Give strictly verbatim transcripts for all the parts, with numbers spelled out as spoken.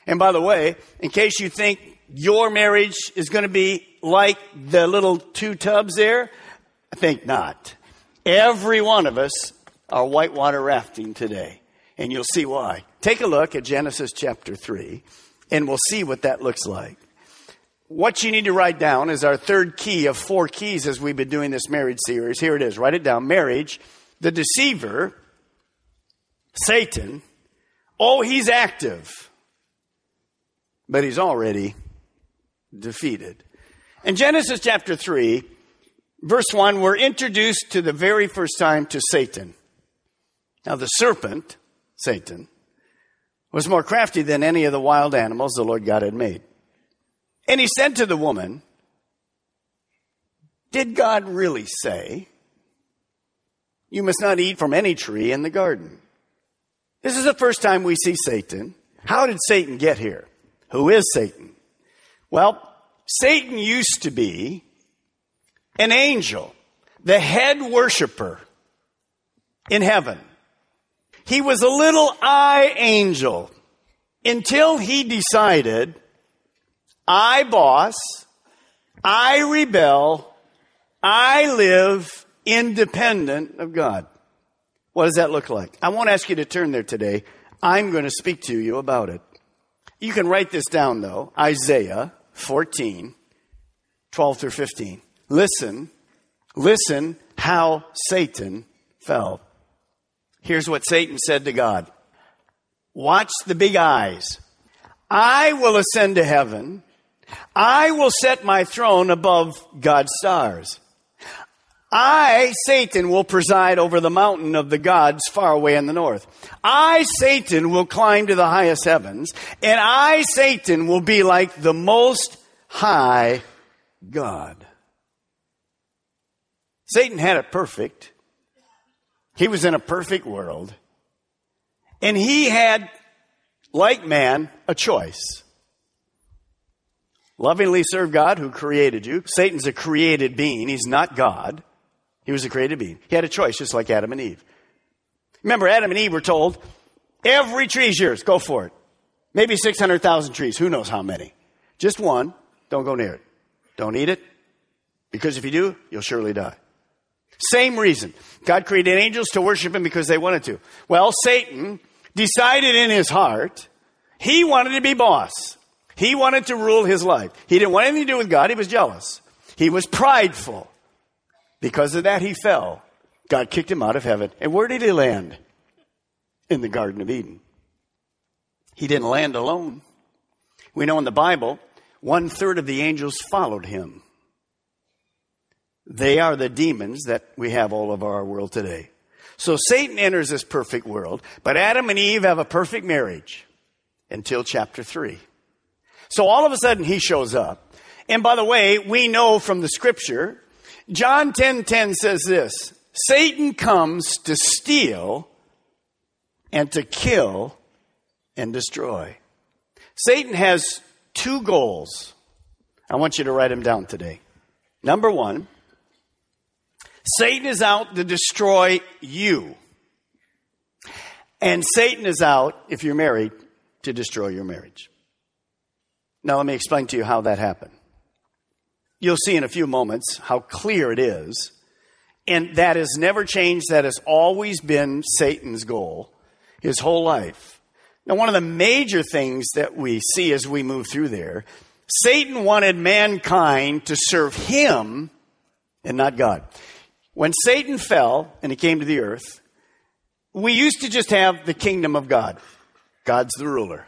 And by the way, in case you think your marriage is going to be like the little two tubs there, I think not. Every one of us are whitewater rafting today, and you'll see why. Take a look at Genesis chapter three, and we'll see what that looks like. What you need to write down is our third key of four keys as we've been doing this marriage series. Here it is. Write it down. Marriage, the deceiver, Satan, oh, he's active, but he's already defeated. In Genesis chapter three, verse one, we're introduced to the very first time to Satan. Now the serpent, Satan, was more crafty than any of the wild animals the Lord God had made. And he said to the woman, "Did God really say, you must not eat from any tree in the garden?" This is the first time we see Satan. How did Satan get here? Who is Satan? Well, Satan used to be an angel, the head worshiper in heaven. He was a little eye angel until he decided, I boss, I rebel, I live independent of God. What does that look like? I won't ask you to turn there today. I'm going to speak to you about it. You can write this down, though. Isaiah fourteen, twelve through fifteen. Listen, listen how Satan fell. Here's what Satan said to God. Watch the big eyes. I will ascend to heaven. I will set my throne above God's stars. I, Satan, will preside over the mountain of the gods far away in the north. I, Satan, will climb to the highest heavens, and I, Satan, will be like the Most High God. Satan had it perfect. He was in a perfect world. And he had, like man, a choice. Lovingly serve God who created you. Satan's a created being. He's not God. He was a created being. He had a choice, just like Adam and Eve. Remember, Adam and Eve were told, every tree's yours. Go for it. Maybe six hundred thousand trees. Who knows how many? Just one. Don't go near it. Don't eat it. Because if you do, you'll surely die. Same reason. God created angels to worship him because they wanted to. Well, Satan decided in his heart, he wanted to be boss. He wanted to rule his life. He didn't want anything to do with God. He was jealous. He was prideful. Because of that, he fell. God kicked him out of heaven. And where did he land? In the Garden of Eden. He didn't land alone. We know in the Bible, one third of the angels followed him. They are the demons that we have all over our world today. So Satan enters this perfect world, but Adam and Eve have a perfect marriage until chapter three. So all of a sudden he shows up. And by the way, we know from the scripture, John ten ten says this, Satan comes to steal and to kill and destroy. Satan has two goals. I want you to write them down today. Number one, Satan is out to destroy you. And Satan is out, if you're married, to destroy your marriage. Now let me explain to you how that happened. You'll see in a few moments how clear it is. And that has never changed. That has always been Satan's goal, his whole life. Now, one of the major things that we see as we move through there, Satan wanted mankind to serve him and not God. When Satan fell and he came to the earth, we used to just have the kingdom of God. God's the ruler.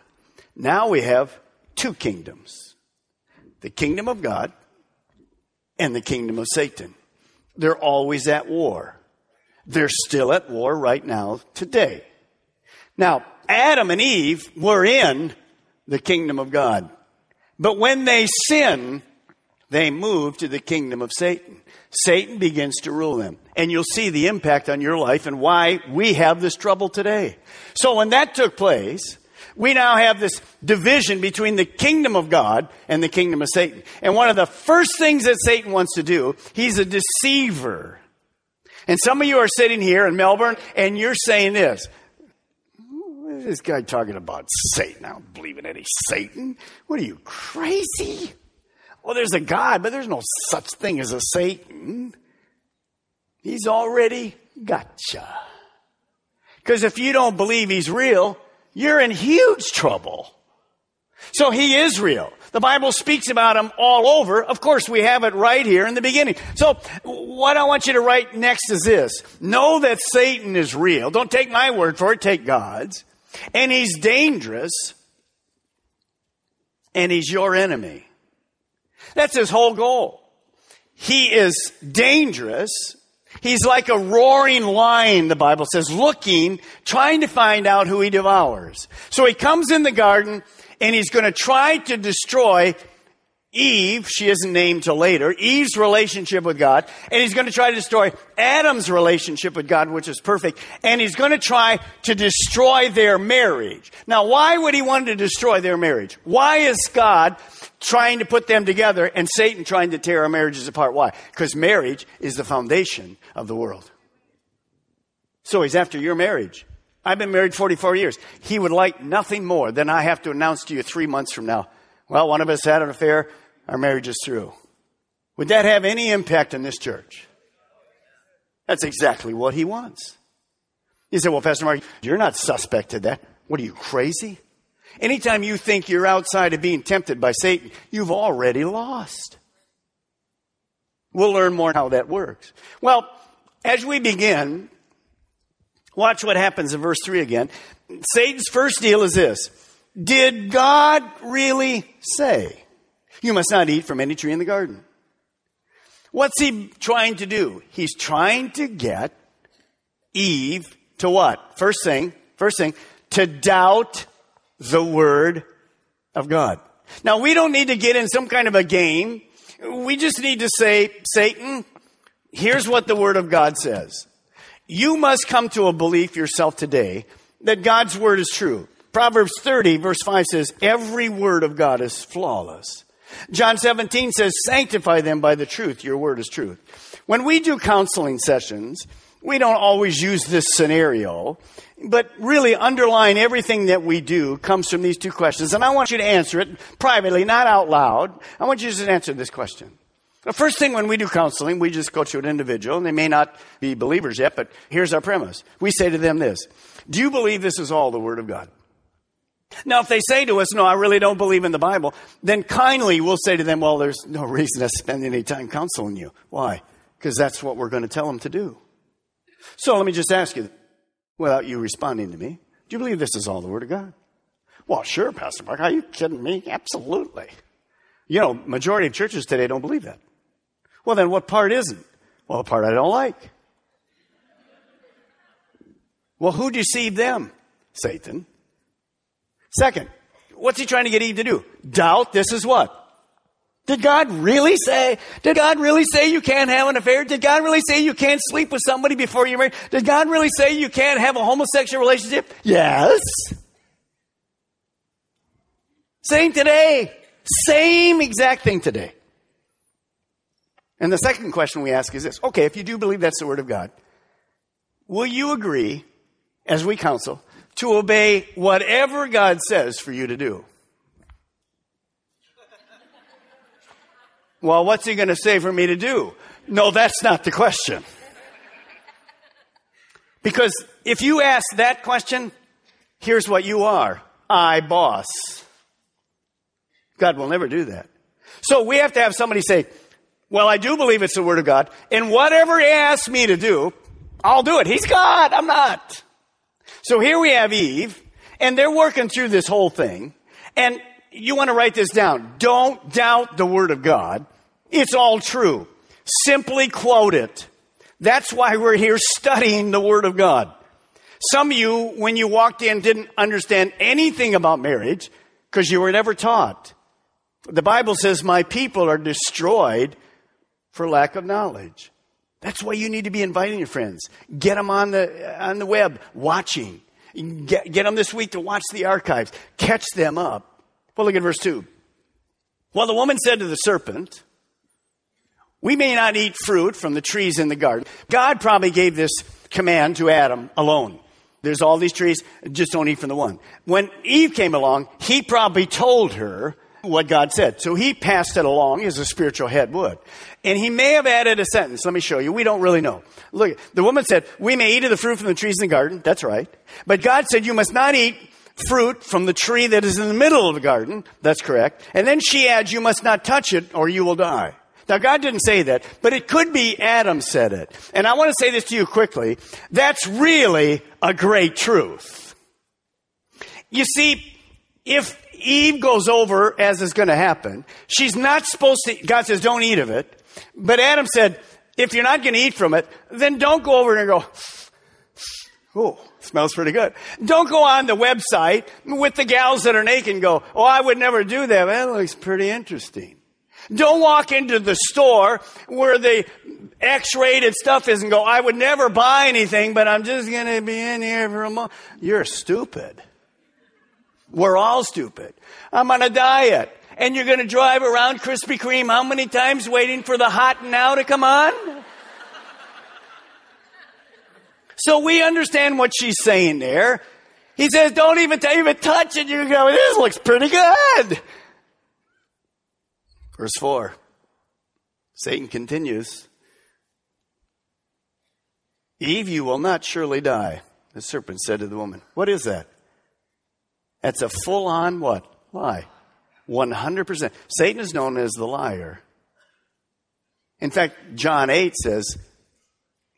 Now we have two kingdoms. The kingdom of God and the kingdom of Satan. They're always at war. They're still at war right now, today. Now, Adam and Eve were in the kingdom of God. But when they sin, they move to the kingdom of Satan. Satan begins to rule them. And you'll see the impact on your life and why we have this trouble today. So when that took place, we now have this division between the kingdom of God and the kingdom of Satan. And one of the first things that Satan wants to do, he's a deceiver. And some of you are sitting here in Melbourne and you're saying this. What is this guy talking about? Satan? I don't believe in any Satan. What are you, crazy? Well, there's a God, but there's no such thing as a Satan. He's already gotcha. Because if you don't believe he's real, you're in huge trouble. So he is real. The Bible speaks about them all over. Of course, we have it right here in the beginning. So what I want you to write next is this. Know that Satan is real. Don't take my word for it. Take God's. And he's dangerous. And he's your enemy. That's his whole goal. He is dangerous. He's like a roaring lion, the Bible says, looking, trying to find out who he devours. So he comes in the garden, and he's going to try to destroy Eve. She isn't named till later. Eve's relationship with God. And he's going to try to destroy Adam's relationship with God, which is perfect. And he's going to try to destroy their marriage. Now, why would he want to destroy their marriage? Why is God trying to put them together and Satan trying to tear our marriages apart? Why? Because marriage is the foundation of the world. So he's after your marriage. I've been married forty-four years. He would like nothing more than I have to announce to you three months from now, well, one of us had an affair. Our marriage is through. Would that have any impact on this church? That's exactly what he wants. You say, well, Pastor Mark, you're not suspect to that. What are you, crazy? Anytime you think you're outside of being tempted by Satan, you've already lost. We'll learn more how that works. Well, as we begin, watch what happens in verse three again. Satan's first deal is this. Did God really say, you must not eat from any tree in the garden? What's he trying to do? He's trying to get Eve to what? First thing, first thing, to doubt the word of God. Now, we don't need to get in some kind of a game. We just need to say, Satan, here's what the word of God says. You must come to a belief yourself today that God's word is true. Proverbs thirty, verse five says, every word of God is flawless. John seventeen says, sanctify them by the truth. Your word is truth. When we do counseling sessions, we don't always use this scenario, but really underlying everything that we do comes from these two questions. And I want you to answer it privately, not out loud. I want you to just answer this question. The first thing when we do counseling, we just go to an individual, and they may not be believers yet, but here's our premise. We say to them this, do you believe this is all the word of God? Now, if they say to us, no, I really don't believe in the Bible, then kindly we'll say to them, well, there's no reason to spend any time counseling you. Why? Because that's what we're going to tell them to do. So let me just ask you, without you responding to me, do you believe this is all the word of God? Well, sure, Pastor Mark. Are you kidding me? Absolutely. You know, majority of churches today don't believe that. Well, then what part isn't? Well, the part I don't like. Well, who deceived them? Satan. Second, what's he trying to get Eve to do? Doubt this is what? Did God really say? Did God really say you can't have an affair? Did God really say you can't sleep with somebody before you're married? Did God really say you can't have a homosexual relationship? Yes. Same today. Same exact thing today. And the second question we ask is this. Okay, if you do believe that's the word of God, will you agree, as we counsel, to obey whatever God says for you to do? Well, what's he going to say for me to do? No, that's not the question. Because if you ask that question, here's what you are. I boss. God will never do that. So we have to have somebody say, well, I do believe it's the word of God, and whatever he asks me to do, I'll do it. He's God. I'm not. So here we have Eve, and they're working through this whole thing. And you want to write this down. Don't doubt the word of God. It's all true. Simply quote it. That's why we're here studying the word of God. Some of you, when you walked in, didn't understand anything about marriage because you were never taught. The Bible says, my people are destroyed for lack of knowledge. That's why you need to be inviting your friends. Get them on the, on the web watching. Get, get them this week to watch the archives. Catch them up. Well, look at verse two. Well, the woman said to the serpent, we may not eat fruit from the trees in the garden. God probably gave this command to Adam alone. There's all these trees, just don't eat from the one. When Eve came along, he probably told her what God said. So he passed it along as a spiritual head would. And he may have added a sentence. Let me show you. We don't really know. Look, the woman said, we may eat of the fruit from the trees in the garden. That's right. But God said, you must not eat fruit from the tree that is in the middle of the garden. That's correct. And then she adds, you must not touch it or you will die. Now, God didn't say that, but it could be Adam said it. And I want to say this to you quickly. That's really a great truth. You see, if Eve goes over, as is going to happen, she's not supposed to, God says, don't eat of it. But Adam said, if you're not going to eat from it, then don't go over and go, ooh, smells pretty good. Don't go on the website with the gals that are naked and go, oh, I would never do that. That looks pretty interesting. Don't walk into the store where the X-rated stuff is and go, I would never buy anything, but I'm just going to be in here for a month. You're stupid. We're all stupid. I'm on a diet. And you're going to drive around Krispy Kreme how many times waiting for the hot now to come on? So we understand what she's saying there. He says, don't even, t- even touch it. You go, this looks pretty good. Verse four, Satan continues, Eve, you will not surely die. The serpent said to the woman, what is that? That's a full-on what? Lie. one hundred percent. Satan is known as the liar. In fact, John eight says,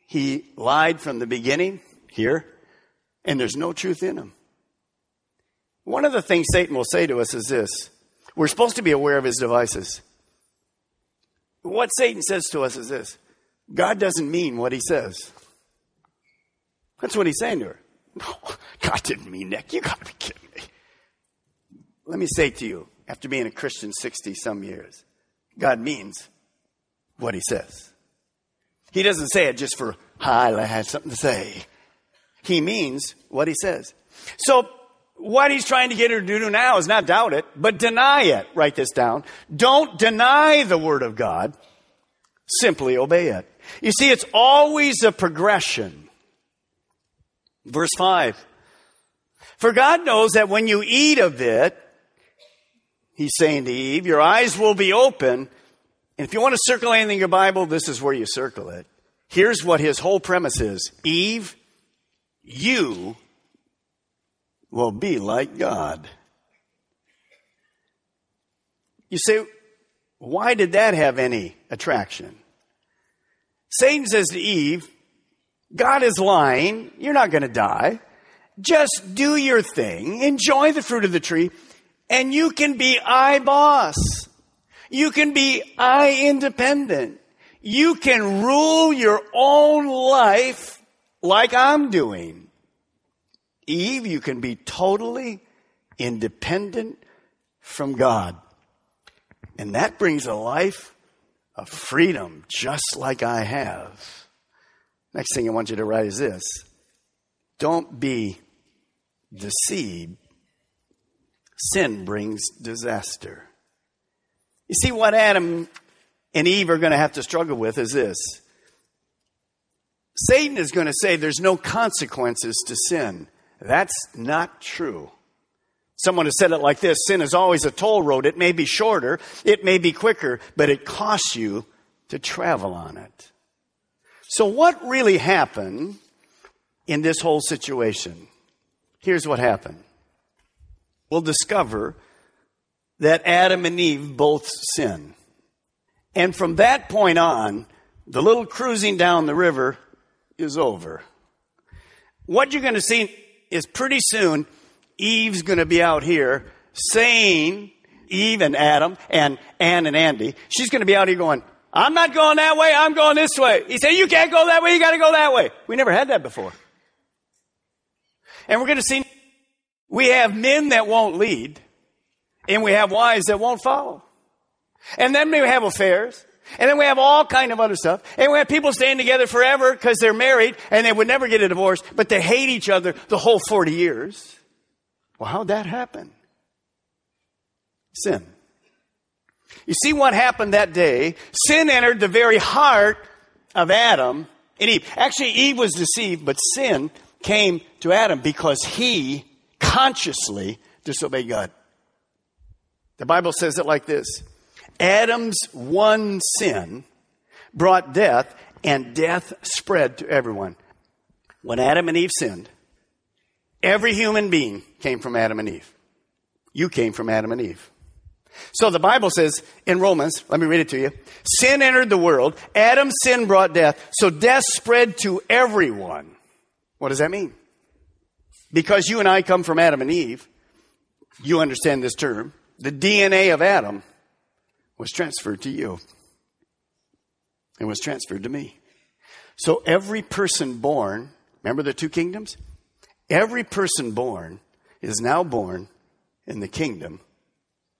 he lied from the beginning here, and there's no truth in him. One of the things Satan will say to us is this. We're supposed to be aware of his devices. What Satan says to us is this. God doesn't mean what he says. That's what he's saying to her. No, God didn't mean that. You got to be kidding me. Let me say to you, after being a Christian sixty-some years, God means what he says. He doesn't say it just for, hi, I had something to say. He means what he says. So what he's trying to get her to do now is not doubt it, but deny it. Write this down. Don't deny the word of God. Simply obey it. You see, it's always a progression. Verse five. For God knows that when you eat of it, he's saying to Eve, your eyes will be open. And if you want to circle anything in your Bible, this is where you circle it. Here's what his whole premise is. Eve, you will be like God. You say, why did that have any attraction? Satan says to Eve, God is lying. You're not going to die. Just do your thing. Enjoy the fruit of the tree. And you can be I boss. You can be I independent. You can rule your own life like I'm doing. Eve, you can be totally independent from God. And that brings a life of freedom just like I have. Next thing I want you to write is this. Don't be deceived. Sin brings disaster. You see, what Adam and Eve are going to have to struggle with is this. Satan is going to say there's no consequences to sin. That's not true. Someone has said it like this. Sin is always a toll road. It may be shorter. It may be quicker. But it costs you to travel on it. So what really happened in this whole situation? Here's what happened. We'll discover that Adam and Eve both sin. And from that point on, the little cruising down the river is over. What you're going to see is pretty soon Eve's going to be out here saying, Eve and Adam and Ann and Andy, she's going to be out here going, I'm not going that way, I'm going this way. He said, you can't go that way, you got to go that way. We never had that before. And we're going to see we have men that won't lead, and we have wives that won't follow. And then we have affairs, and then we have all kind of other stuff. And we have people staying together forever because they're married, and they would never get a divorce, but they hate each other the whole forty years. Well, how'd that happen? Sin. You see what happened that day? Sin entered the very heart of Adam and Eve. Actually, Eve was deceived, but sin came to Adam because he consciously disobeyed God. The Bible says it like this. Adam's one sin brought death, and death spread to everyone. When Adam and Eve sinned, Every human being came from Adam and Eve. You came from Adam and Eve. So the Bible says in Romans, let me read it to you. Sin entered the world. Adam's sin brought death. So death spread to everyone. What does that mean? Because you and I come from Adam and Eve, you understand this term. The D N A of Adam was transferred to you. It was transferred to me. So every person born, remember the two kingdoms? Every person born is now born in the kingdom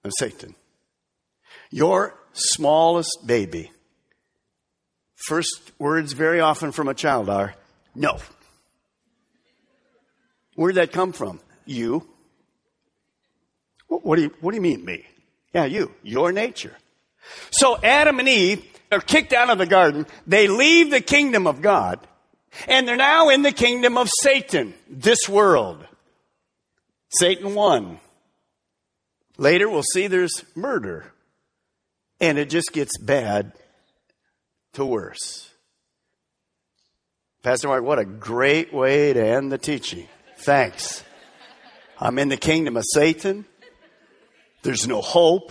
of Satan. Your smallest baby, first words very often from a child are, no. Where'd that come from? You. What do you, what do you mean me? Yeah, you. Your nature. So Adam and Eve are kicked out of the garden. They leave the kingdom of God. And they're now in the kingdom of Satan, this world. Satan won. Later we'll see there's murder. And it just gets bad to worse. Pastor Mark, what a great way to end the teaching. Thanks. I'm in the kingdom of Satan. There's no hope.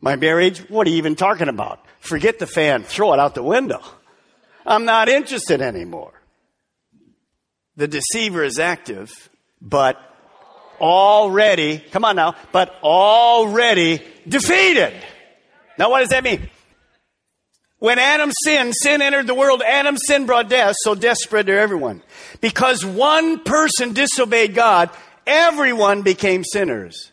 My marriage, what are you even talking about? Forget the fan. Throw it out the window. I'm not interested anymore. The deceiver is active, but already, come on now, but already defeated. Now what does that mean? When Adam sinned, sin entered the world. Adam's sin brought death, so death spread to everyone. Because one person disobeyed God, everyone became sinners.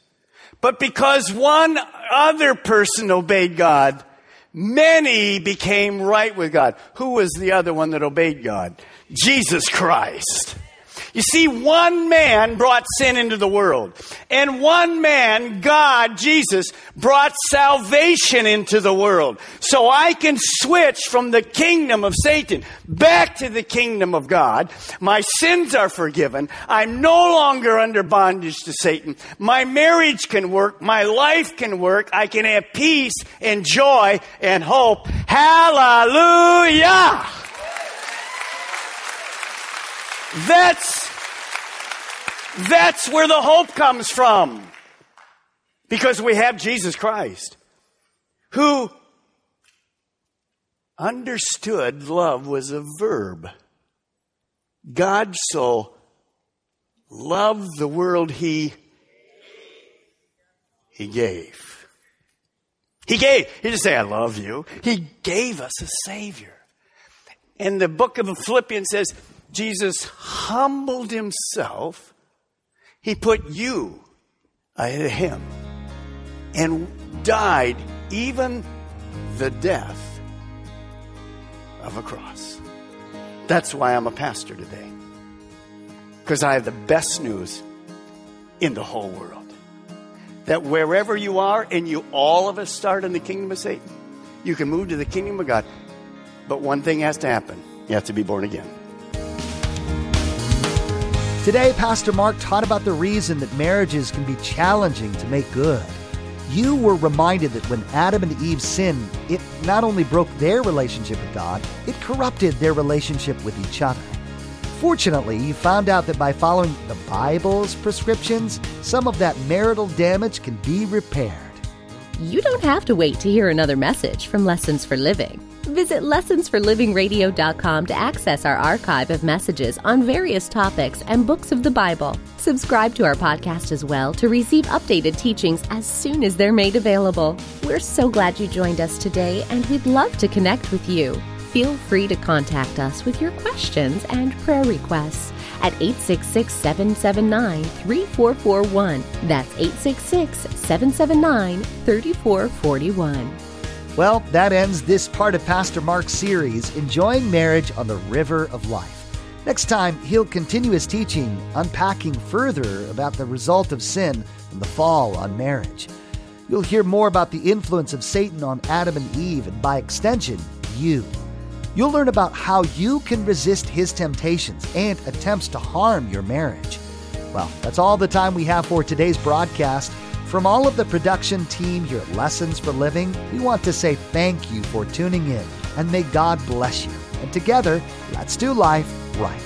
But because one other person obeyed God, many became right with God. Who was the other one that obeyed God? Jesus Christ. You see, one man brought sin into the world. And one man, God, Jesus, brought salvation into the world. So I can switch from the kingdom of Satan back to the kingdom of God. My sins are forgiven. I'm no longer under bondage to Satan. My marriage can work. My life can work. I can have peace and joy and hope. Hallelujah! That's, that's where the hope comes from. Because we have Jesus Christ, who understood love was a verb. God so loved the world he, he gave. He gave. He didn't say, I love you. He gave us a Savior. And the book of Philippians says, Jesus humbled himself. He put you ahead of him and died even the death of a cross. That's why I'm a pastor today. Because I have the best news in the whole world. That wherever you are, and you all of us start in the kingdom of Satan, you can move to the kingdom of God. But one thing has to happen. You have to be born again. Today, Pastor Mark taught about the reason that marriages can be challenging to make good. You were reminded that when Adam and Eve sinned, it not only broke their relationship with God, it corrupted their relationship with each other. Fortunately, you found out that by following the Bible's prescriptions, some of that marital damage can be repaired. You don't have to wait to hear another message from Lessons for Living. Visit lessons for living radio dot com to access our archive of messages on various topics and books of the Bible. Subscribe to our podcast as well to receive updated teachings as soon as they're made available. We're so glad you joined us today, and we'd love to connect with you. Feel free to contact us with your questions and prayer requests at eight six six, seven seven nine, three four four one. That's eight six six, seven seven nine, three four four one. Well, that ends this part of Pastor Mark's series, Enjoying Marriage on the River of Life. Next time, he'll continue his teaching, unpacking further about the result of sin and the fall on marriage. You'll hear more about the influence of Satan on Adam and Eve, and by extension, you. You'll learn about how you can resist his temptations and attempts to harm your marriage. Well, that's all the time we have for today's broadcast. From all of the production team here at Lessons for Living, we want to say thank you for tuning in, and may God bless you. And together, let's do life right.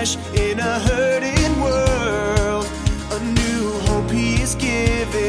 flesh in a hurting world. A new hope he is giving.